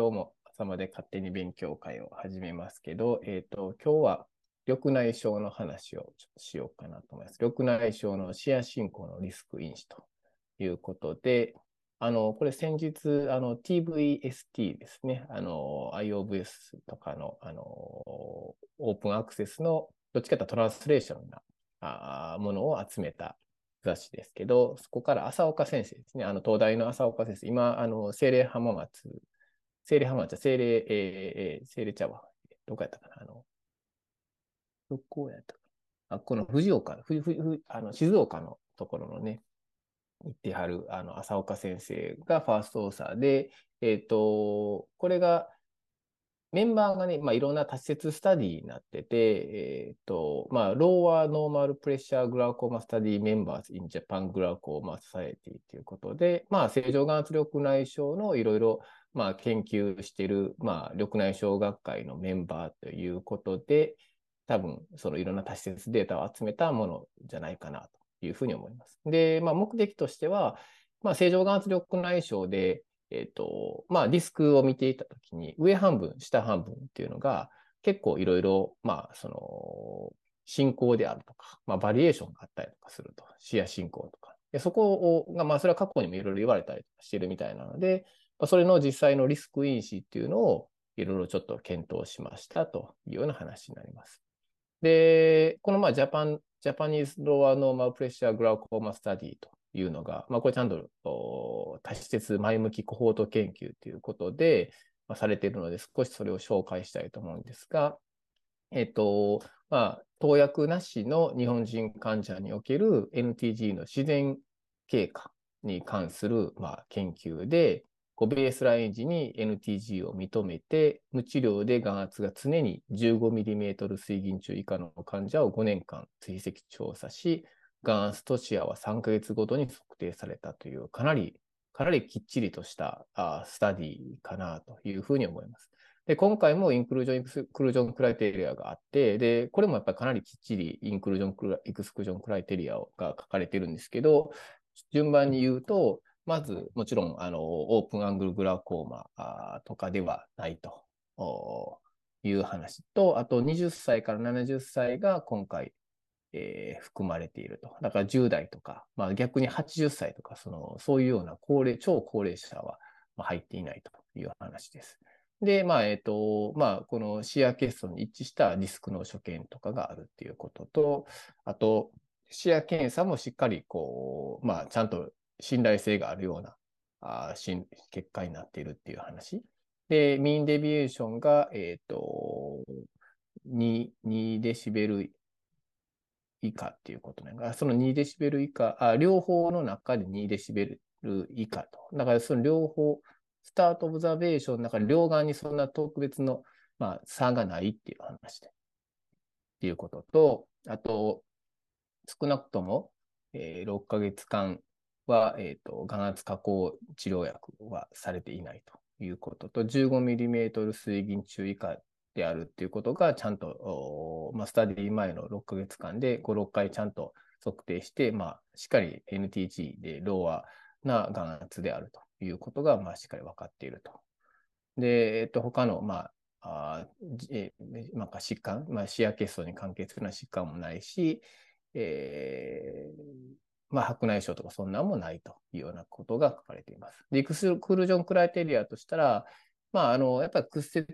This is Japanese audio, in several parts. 今日も朝まで勝手に勉強会を始めますけど、今日は緑内障の話をちょっとしようかなと思います。緑内障の視野進行のリスク因子ということで、これ先日、TVST ですね、IOVS とかの、オープンアクセスの、どっちかというとトランスレーションなものを集めた雑誌ですけど、そこから浅岡先生ですね、東大の浅岡先生、今、静岡のところのね、言ってはる浅岡先生がファーストオーサーで、これがメンバーがね、いろんな多施設スタディになってて、ローワーノーマルプレッシャーグラウコマスタディメンバーズインジャパングラウコマソサエティということで、正常眼圧緑内障のいろいろ研究している、緑内障学会のメンバーということで、多分そのいろんな多施設データを集めたものじゃないかなというふうに思います。で、目的としては、正常眼圧緑内障で、リスクを見ていたときに、上半分、下半分っていうのが、結構いろいろ、進行であるとか、バリエーションがあったりとかすると、視野進行とか。で、そこが、それは過去にもいろいろ言われたりしてるみたいなので、それの実際のリスク因子っていうのを、いろいろちょっと検討しましたというような話になります。で、このJapanese Lower Normal Pressure Glaucoma Study というのが、これちゃんと多施設前向きコホート研究ということで、されているので、少しそれを紹介したいと思うんですが、投薬なしの日本人患者における NTG の自然経過に関する、研究で、ベースライン時に NTG を認めて、無治療で眼圧が常に 15mm 水銀柱以下の患者を5年間追跡調査し、眼圧と視野は3ヶ月ごとに測定されたという、かなりきっちりとしたスタディかなというふうに思います。で、今回もインクルージョン・エクスクルージョン・クライテリアがあって、で、これもやっぱりかなりきっちりインクルージョン・エクスクルージョン・クライテリアが書かれてるんですけど、順番に言うと、まず、もちろん、オープンアングルグラコーマとかではないという話と、あと20歳から70歳が今回、含まれていると。だから10代とか、逆に80歳とか、そういうような超高齢者は入っていないという話です。で、この視野欠損に一致したリスクの所見とかがあるっていうことと、あと、視野検査もしっかり、ちゃんと信頼性があるような結果になっているっていう話。で、ミーンデビエーションが、2デシベル以下っていうことなのが、その2デシベル以下、両方の中で2デシベル以下と。だからその両方、スタートオブザベーションの中で両側にそんな特別の、差がないっていう話で。っていうことと、あと、少なくとも、6ヶ月間、は、眼圧加工治療薬はされていないということと、15mm 水銀柱以下であるということが、ちゃんと、スタディ前の6ヶ月間で5、6回ちゃんと測定して、しっかり NTG でローアな眼圧であるということが、しっかり分かっていると。で、他の、疾患、視野欠損に関係するような疾患もないし、白内障とかそんなんもないというようなことが書かれています。で、エクスクルージョンクライテリアとしたら、やっぱり屈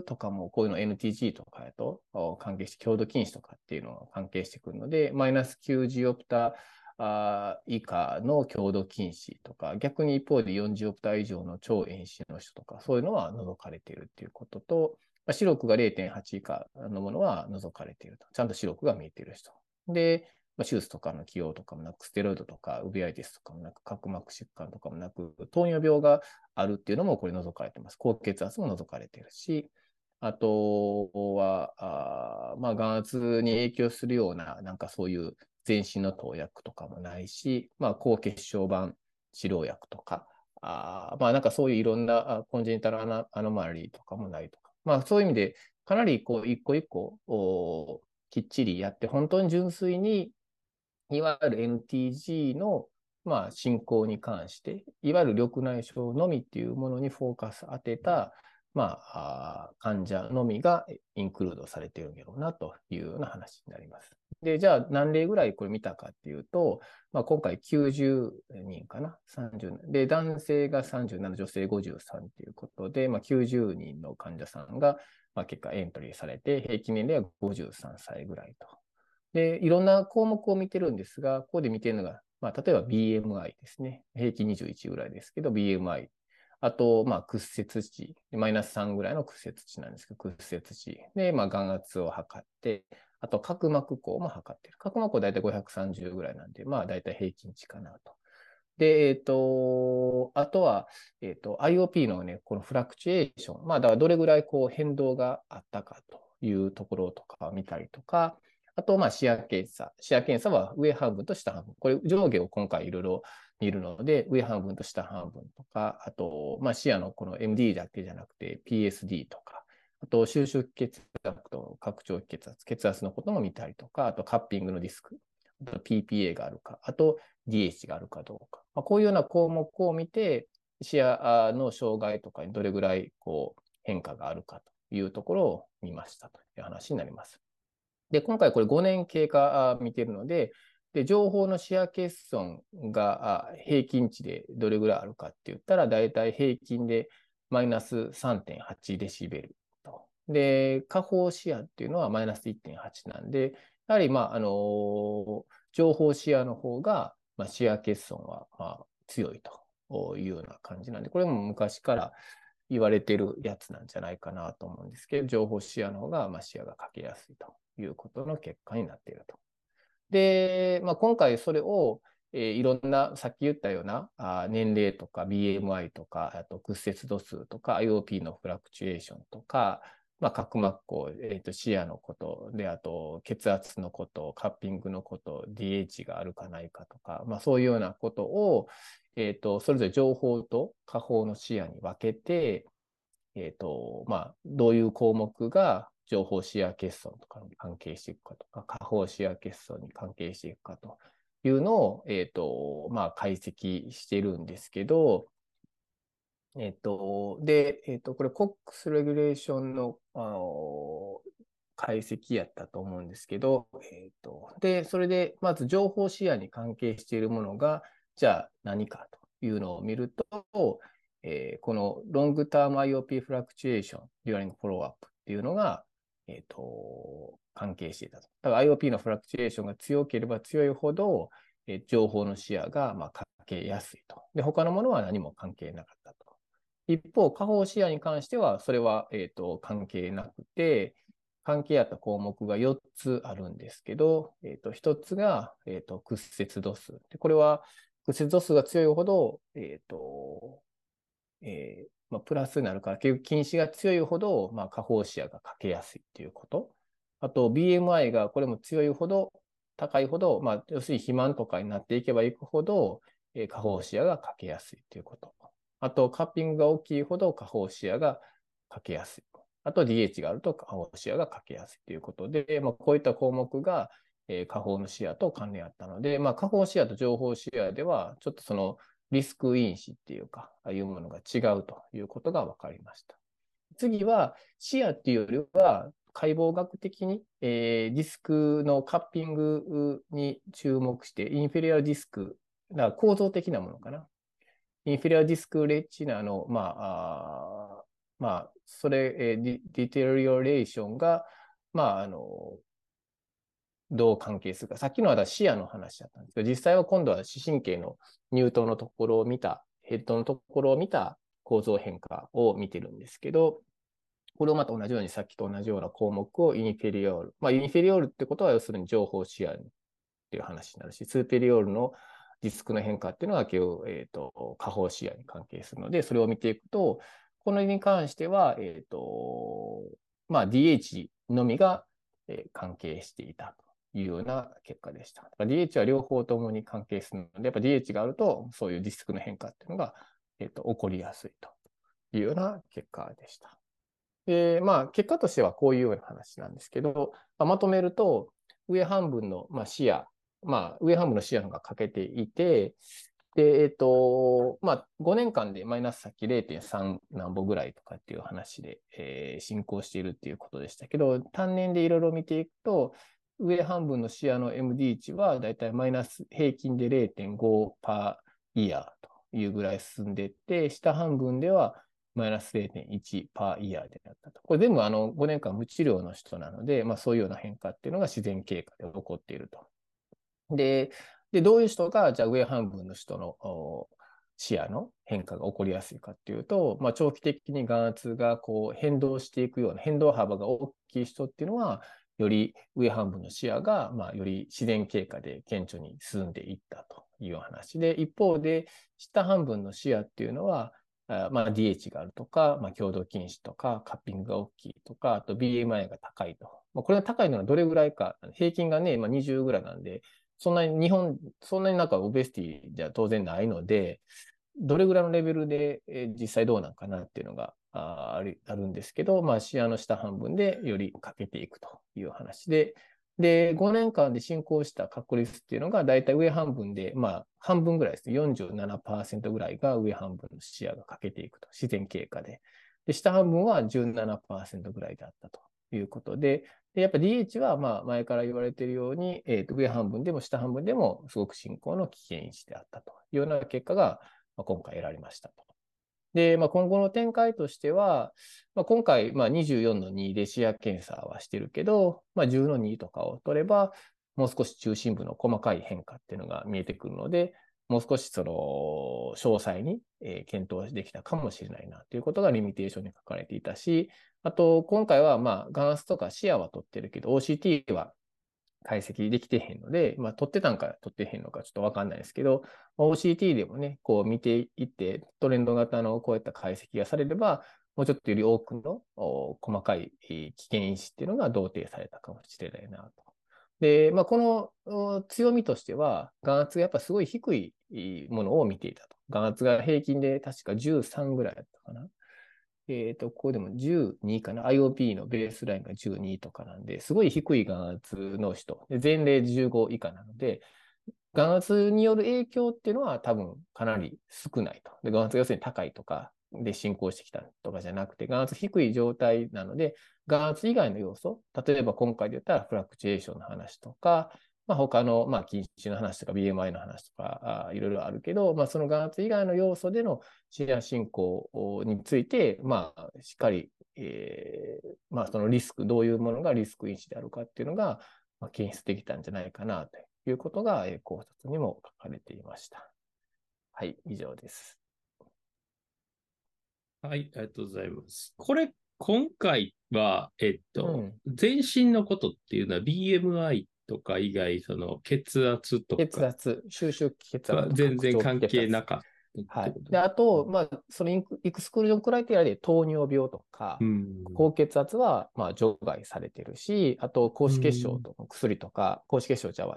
折とかもこういうの NTG とかやと関係して、強度近視とかっていうのが関係してくるので、マイナス9ジオプター以下の強度近視とか、逆に一方で4ジオプター以上の超遠視の人とか、そういうのは除かれているっていうことと、視力が 0.8 以下のものは除かれていると。ちゃんと視力が見えている人。で、手術とかの起用とかもなく、ステロイドとか、ウビアイティスとかもなく、角膜疾患とかもなく、糖尿病があるっていうのもこれ除かれてます。高血圧も除かれてるし、あとは、眼圧に影響するような、なんかそういう全身の投薬とかもないし、高血小板治療薬とか、なんかそういういろんなコンジェニタルアノマリーとかもないとか、そういう意味で、かなり一個一個きっちりやって、本当に純粋に、いわゆる NTG の、まあ、進行に関して、いわゆる緑内障のみっていうものにフォーカス当てた、まあ、患者のみがインクルードされているんやろうなというような話になります。で、じゃあ何例ぐらいこれ見たかっていうと、まあ、今回90人かな、30で、男性が37、女性53ということで、まあ、90人の患者さんが、まあ、結果エントリーされて、平均年齢は53歳ぐらいと。で、いろんな項目を見てるんですが、ここで見てるのが、まあ、例えば BMI ですね。平均21ぐらいですけど、BMI。あと、まあ、屈折値。マイナス3ぐらいの屈折値なんですけど、屈折値。で、まあ、眼圧を測って、あと、角膜孔も測ってる。角膜孔だいたい530ぐらいなんで、まあ、だいたい平均値かなと。で、あとは、IOP のね、このフラクチュエーション。まあ、だからどれぐらいこう変動があったかというところとかを見たりとか、あと、まあ、視野検査。視野検査は上半分と下半分。これ、上下を今回いろいろ見るので、上半分と下半分とか、あと、まあ、視野のこの MD だけじゃなくて、PSD とか、あと、収縮血圧と拡張血圧、血圧のことも見たりとか、あと、カッピングのディスク、あと PPA があるか、あと、DH があるかどうか。まあ、こういうような項目を見て、視野の障害とかにどれぐらい、こう、変化があるかというところを見ましたという話になります。で、今回これ5年経過見てるので、で、情報の視野欠損が平均値でどれぐらいあるかって言ったら、だいたい平均でマイナス 3.8 デシベルと。で、下方視野っていうのはマイナス 1.8 なんで、やはり、まあ、情報視野の方が、まあ、視野欠損は、まあ、強いというような感じなんで、これも昔から言われてるやつなんじゃないかなと思うんですけど、情報視野の方が、まあ、視野がかけやすいと。いうことの結果になっていると。で、まあ、今回それを、いろんな、さっき言ったような、年齢とか BMI とか、あと屈折度数とか、IOP のフラクチュエーションとか、まあ、角膜孔、視野のことで、あと血圧のこと、カッピングのこと、DH があるかないかとか、まあ、そういうようなことを、それぞれ情報と下方の視野に分けて、まあ、どういう項目が、情報視野欠損とかに関係していくかとか、下方視野欠損に関係していくかというのを、まあ、解析してるんですけど、これ、COX レギュレーションの、解析やったと思うんですけど、で、それで、まず情報視野に関係しているものが、じゃあ何かというのを見ると、このロングターム IOP フラクチュエーション、デュアリングフォローアップっていうのが、関係していたと。だから IOP のフラクチュエーションが強ければ強いほど、情報の視野がまあかけやすいと。で、他のものは何も関係なかったと。一方、下方視野に関しては、それは、関係なくて、関係あった項目が4つあるんですけど、1つが、屈折度数。で、これは、屈折度数が強いほど、まあ、プラスになるから、結局近視が強いほど、まあ、下方視野がかけやすいということ。あと、BMI がこれも強いほど、高いほど、まあ、要するに肥満とかになっていけばいくほど、下方視野がかけやすいということ。あと、カッピングが大きいほど下方視野がかけやすい。あと、DH があると下方視野がかけやすいということで、まあ、こういった項目が、下方の視野と関連あったので、まあ、下方視野と上方視野では、ちょっとその、リスク因子っていうか、ああいうものが違うということが分かりました。次は、視野っていうよりは、解剖学的に、ディスクのカッピングに注目して、インフェリアディスク、だから構造的なものかな。インフェリアディスクレチナの、まあ、それ、ディテリオレーションが、まあ、どう関係するか。さっきのは視野の話だったんですけど、実際は今度は視神経の乳頭のところを見た、ヘッドのところを見た構造変化を見てるんですけど、これをまた同じように、さっきと同じような項目をインフェリオール。まあ、インフェリオールってことは要するに情報視野っていう話になるし、スーペリオールのディスクの変化っていうのは、下方視野に関係するので、それを見ていくと、このに関しては、まあ、DH のみが関係していたと。いうような結果でした。DH は両方ともに関係するので、やっぱ DH があると、そういうディスクの変化っていうのが、起こりやすいというような結果でした。で、まあ、結果としてはこういうような話なんですけど、まとめると、上半分の視野、まあ、上半分の視野の方が欠けていて、で、まあ、5年間でマイナスさっき 0.3 何歩ぐらいとかっていう話で、進行しているっていうことでしたけど、単年でいろいろ見ていくと、上半分の視野の MD 値はだいたいマイナス平均で 0.5 パーイヤーというぐらい進んでいって、下半分ではマイナス 0.1 パーイヤーでなったと。これ全部5年間無治療の人なので、まあ、そういうような変化っていうのが自然経過で起こっていると。で、どういう人が、じゃあ上半分の人の視野の変化が起こりやすいかっていうと、まあ、長期的に眼圧がこう変動していくような、変動幅が大きい人っていうのは、より上半分の視野が、まあ、より自然経過で顕著に進んでいったという話で、一方で、下半分の視野っていうのは、まあ、DH があるとか、まあ、強度近視とか、カッピングが大きいとか、あと BMI が高いと。まあ、これが高いのはどれぐらいか、平均がね、まあ、20ぐらいなんで、そんなに日本、そんなになんかオベシティじゃ当然ないので、どれぐらいのレベルで実際どうなんかなっていうのがあるんですけど、まあ視野の下半分でより欠けていくという話で、で、5年間で進行した確率っていうのがだいたい上半分で、まあ半分ぐらいですね、47% ぐらいが上半分の視野が欠けていくと、自然経過で。で、下半分は 17% ぐらいだったということで、やっぱ DH は、まあ、前から言われているように、上半分でも下半分でも、すごく進行の危険因子であったというような結果が、まあ、今回得られましたと。で、まあ、今後の展開としては、まあ、今回、まあ、24-2で視野検査はしてるけど、まあ、10-2とかを取れば、もう少し中心部の細かい変化っていうのが見えてくるので、もう少しその、詳細に検討できたかもしれないなということがリミテーションに書かれていたし、あと、今回は、まあ、眼圧とか視野は取ってるけど、OCT は解析できてへんので、まあ、取ってたんか取ってへんのかちょっとわかんないですけど、OCT でもね、こう見ていって、トレンド型のこういった解析がされれば、もうちょっとより多くの細かい危険因子っていうのが同定されたかもしれないなと。で、まあ、この強みとしては、眼圧がやっぱすごい低いものを見ていたと。眼圧が平均で確か13ぐらいだったかな。ここでも12かな。IOP のベースラインが12とかなんで、すごい低い眼圧の人。で前例15以下なので、眼圧による影響っていうのは多分かなり少ないと。で眼圧が要するに高いとかで進行してきたとかじゃなくて、眼圧低い状態なので、眼圧以外の要素、例えば今回で言ったらフラクチュエーションの話とか、まあ、他の、まあ、近視の話とか BMI の話とか、いろいろあるけど、まあ、その眼圧以外の要素での視野進行について、まあ、しっかり、まあ、そのリスク、どういうものがリスク因子であるかっていうのが、まあ、検出できたんじゃないかな、ということが、考察にも書かれていました。はい、以上です。はい、ありがとうございます。これ、今回は、全身のことっていうのは BMI、とか以外、その血圧とか。血圧、収縮血圧。全然関係なかった。はい。で、あと、まあ、そのエクスクルージョンクライテリアで糖尿病とか、高血圧は、まあ、除外されてるし、あと、高脂血症とか、薬とか、高脂血症じゃあ、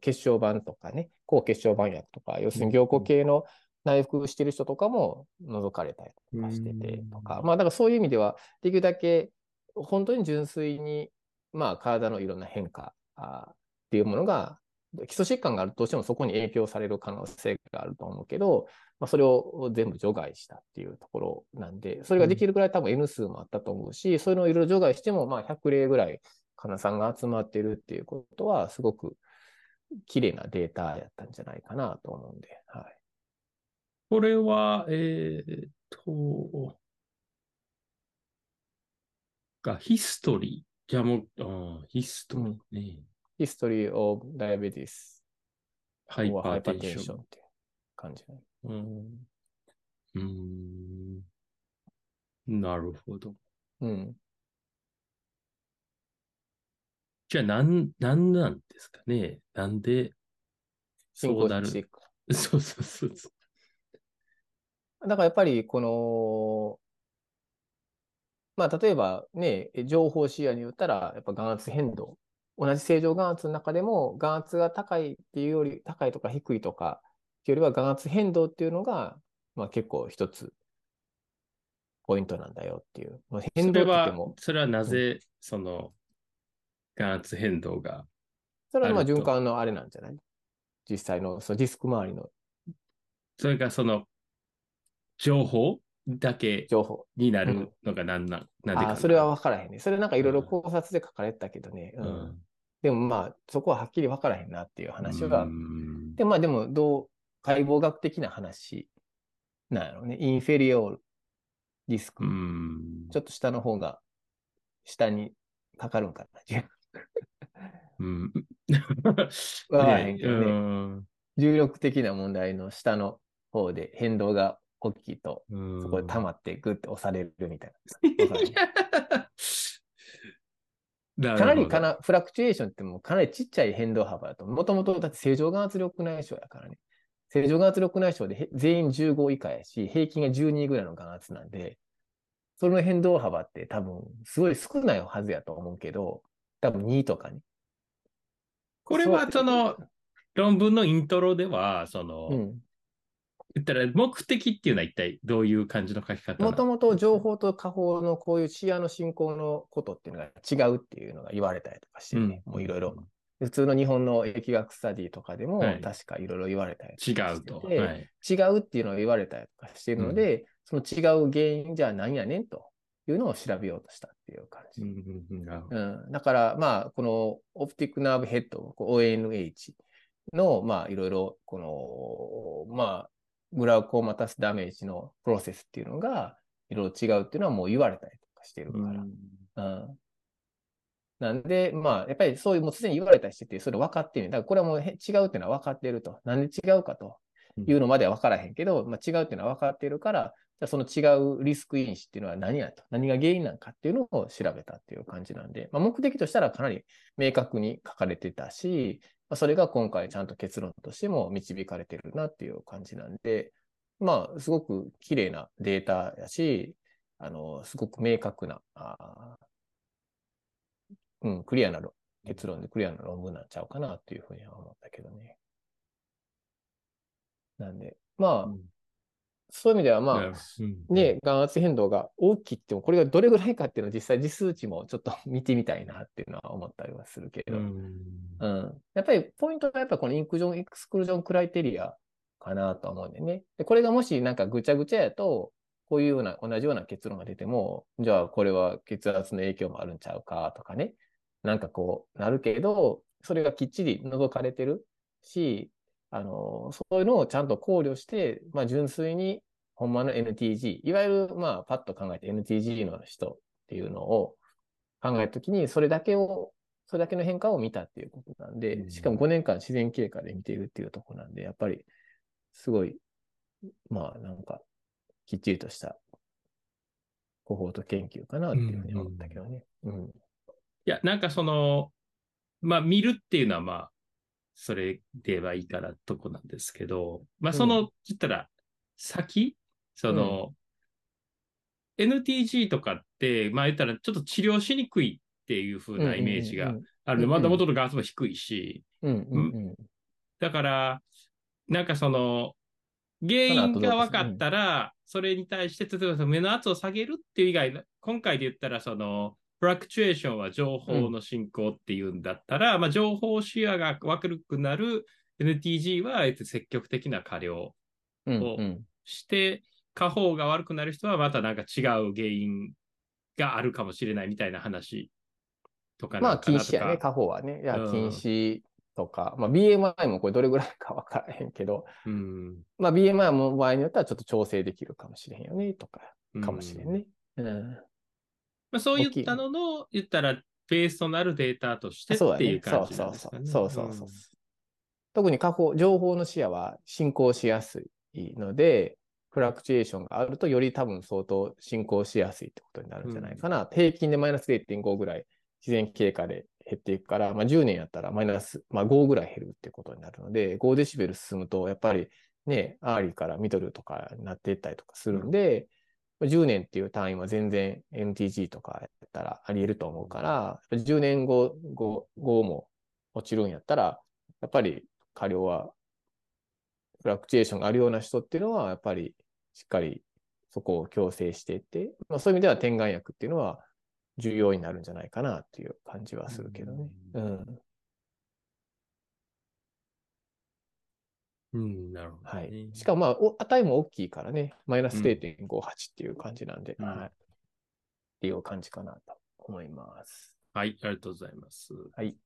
血小板とかね、高血小板薬とか、要するに凝固系の内服してる人とかも除かれたりとかしててとか、まあ、だからそういう意味では、できるだけ、本当に純粋に、まあ、体のいろんな変化、っていうものが、基礎疾患があるとしてもそこに影響される可能性があると思うけど、まあ、それを全部除外したっていうところなんで、それができるぐらい多分 N 数もあったと思うし、そういうのをいろいろ除外しても、まあ100例ぐらい患者さんが集まっているっていうことは、すごく綺麗なデータやったんじゃないかなと思うんで。はい、これは、ヒストリー。じゃあもう、ヒストリーね。ヒストリー・オブ・ダイアベティス。ハイパーテンションって感じ。なるほど。じゃあ何なんですかね。なんで、そうなる。そう。だからやっぱり、この、まあ、例えばね、情報視野によったら、やっぱ眼圧変動。同じ正常眼圧の中でも、眼圧が高いっていうより、高いとか低いとか、よりは眼圧変動っていうのが、まあ結構一つ、ポイントなんだよっていう。まあ、変動って言っても。それはなぜ、その、眼圧変動が。それはまあ循環のあれなんじゃない実際の、そのリスク周りのそれがその情報だけになるのが何な、なんでかな。あ、それは分からへんね。それなんかいろいろ考察で書かれてたけどね、うんうん、でもまあそこははっきり分からへんなっていう話は、うん、でまあでも解剖学的な話なんやろうね。インフェリオールリスク、うん、ちょっと下の方が下にかかるんかな。うん、分からへんけどね、うん、重力的な問題の下の方で変動が大きいと、そこで溜まってグッて押されるみたいな。かなりフラクチュエーションってもうかなりちっちゃい変動幅だと、もともとだって正常眼圧力内障やからね。正常眼圧力内障で全員15以下やし、平均が12ぐらいの眼圧なんで、その変動幅って多分すごい少ないはずやと思うけど、多分2とかに。これはその論文のイントロでは、その、うん言ったら目的っていうのは一体どういう感じの書き方なの？もともと情報と下方のこういう視野の進行のことっていうのが違うっていうのが言われたりとかしてね、うん、もういろいろ普通の日本の疫学スタディとかでも確かいろいろ言われたりとかしてて、はい、違うっていうのを言われたりとかしているので、うん、その違う原因じゃあ何やねんというのを調べようとしたっていう感じ、うん、だからまあこのオプティックナーブヘッド ONH のまあいろいろこのまあグラウコーマタスダメージのプロセスっていうのがいろいろ違うっていうのはもう言われたりとかしてるから、うん、なんでまあやっぱりそういうもうすでに言われたりしててそれ分かってる。だからこれはもう違うっていうのは分かってると、なんで違うかというのまでは分からへんけど、まあ、違うっていうのは分かってるから、じゃあその違うリスク因子っていうのは何やと、何が原因なんかっていうのを調べたっていう感じなんで、まあ、目的としたらかなり明確に書かれてたし、それが今回ちゃんと結論としても導かれてるなっていう感じなんで、まあすごく綺麗なデータやし、すごく明確な、うん、クリアな結論でクリアな論文なんちゃうかなっていうふうには思ったけどね。なんで、まあ、うん、そういう意味ではまあ、うん、ね、眼圧変動が大きいっても、これがどれぐらいかっていうのを実際実数値もちょっと見てみたいなっていうのは思ったりはするけど、うんうん、やっぱりポイントはやっぱこのインクルージョンエクスクルージョンクライテリアかなと思うんでね。でこれがもしなんかぐちゃぐちゃやと、こういうような同じような結論が出ても、じゃあこれは血圧の影響もあるんちゃうかとかね、なんかこうなるけど、それがきっちり除かれてるし、そういうのをちゃんと考慮して、まあ、純粋にほんまの NTG、 いわゆるまあパッと考えて NTG の人っていうのを考えるときに、それだけの変化を見たっていうことなんで、しかも5年間自然経過で見ているっていうところなんで、やっぱりすごいまあなんかきっちりとしたコホート研究かなっていうふうに思ったけどね、うんうん、いやなんかそのまあ見るっていうのはまあそれではいいからとこなんですけど、まあその、うん、言ったら先その、うん、NTG とかってまあ言ったらちょっと治療しにくいっていう風なイメージがあるので、まだ元の眼圧も低いし、うんうんうん、だからなんかその原因が分かったらそれに対して例えば目の圧を下げるっていう以外の、今回で言ったらそのフラクチュエーションは情報の進行っていうんだったら、うんまあ、情報視野が悪くなる NTG は積極的な加療をして、うんうん、下方が悪くなる人はまたなんか違う原因があるかもしれないみたいな話とかなのかなとか。まあ禁止やね、下方はね。いや禁止とか、うんまあ、BMI もこれどれぐらいか分からへんけど、うんまあ、BMI も場合によってはちょっと調整できるかもしれへんよねとかかもしれんね、うんうんまあ、そういったのの言ったらベースとなるデータとしてっていう感じなんですかね。そうそうそう。特に情報の視野は進行しやすいので、フラクチュエーションがあるとより多分相当進行しやすいってことになるんじゃないかな、うん、平均でマイナス 0.5 ぐらい自然経過で減っていくから、まあ、10年やったらマイナス、まあ、5ぐらい減るってことになるので、5デシベル進むとやっぱりねアーリーからミドルとかになっていったりとかするんで、うん10年っていう単位は全然 NTG とかやったらあり得ると思うから、10年後、も落ちるんやったら、やっぱり過量は、フラクチュエーションがあるような人っていうのは、やっぱりしっかりそこを矯正していって、まあ、そういう意味では点眼薬っていうのは重要になるんじゃないかなっていう感じはするけどね。うん。うん、なるほど、ね。はい。しかも、まあ、値も大きいからね、マイナス 0.58 っていう感じなんで、うん、はい。っていう感じかなと思います。はい、ありがとうございます。はい。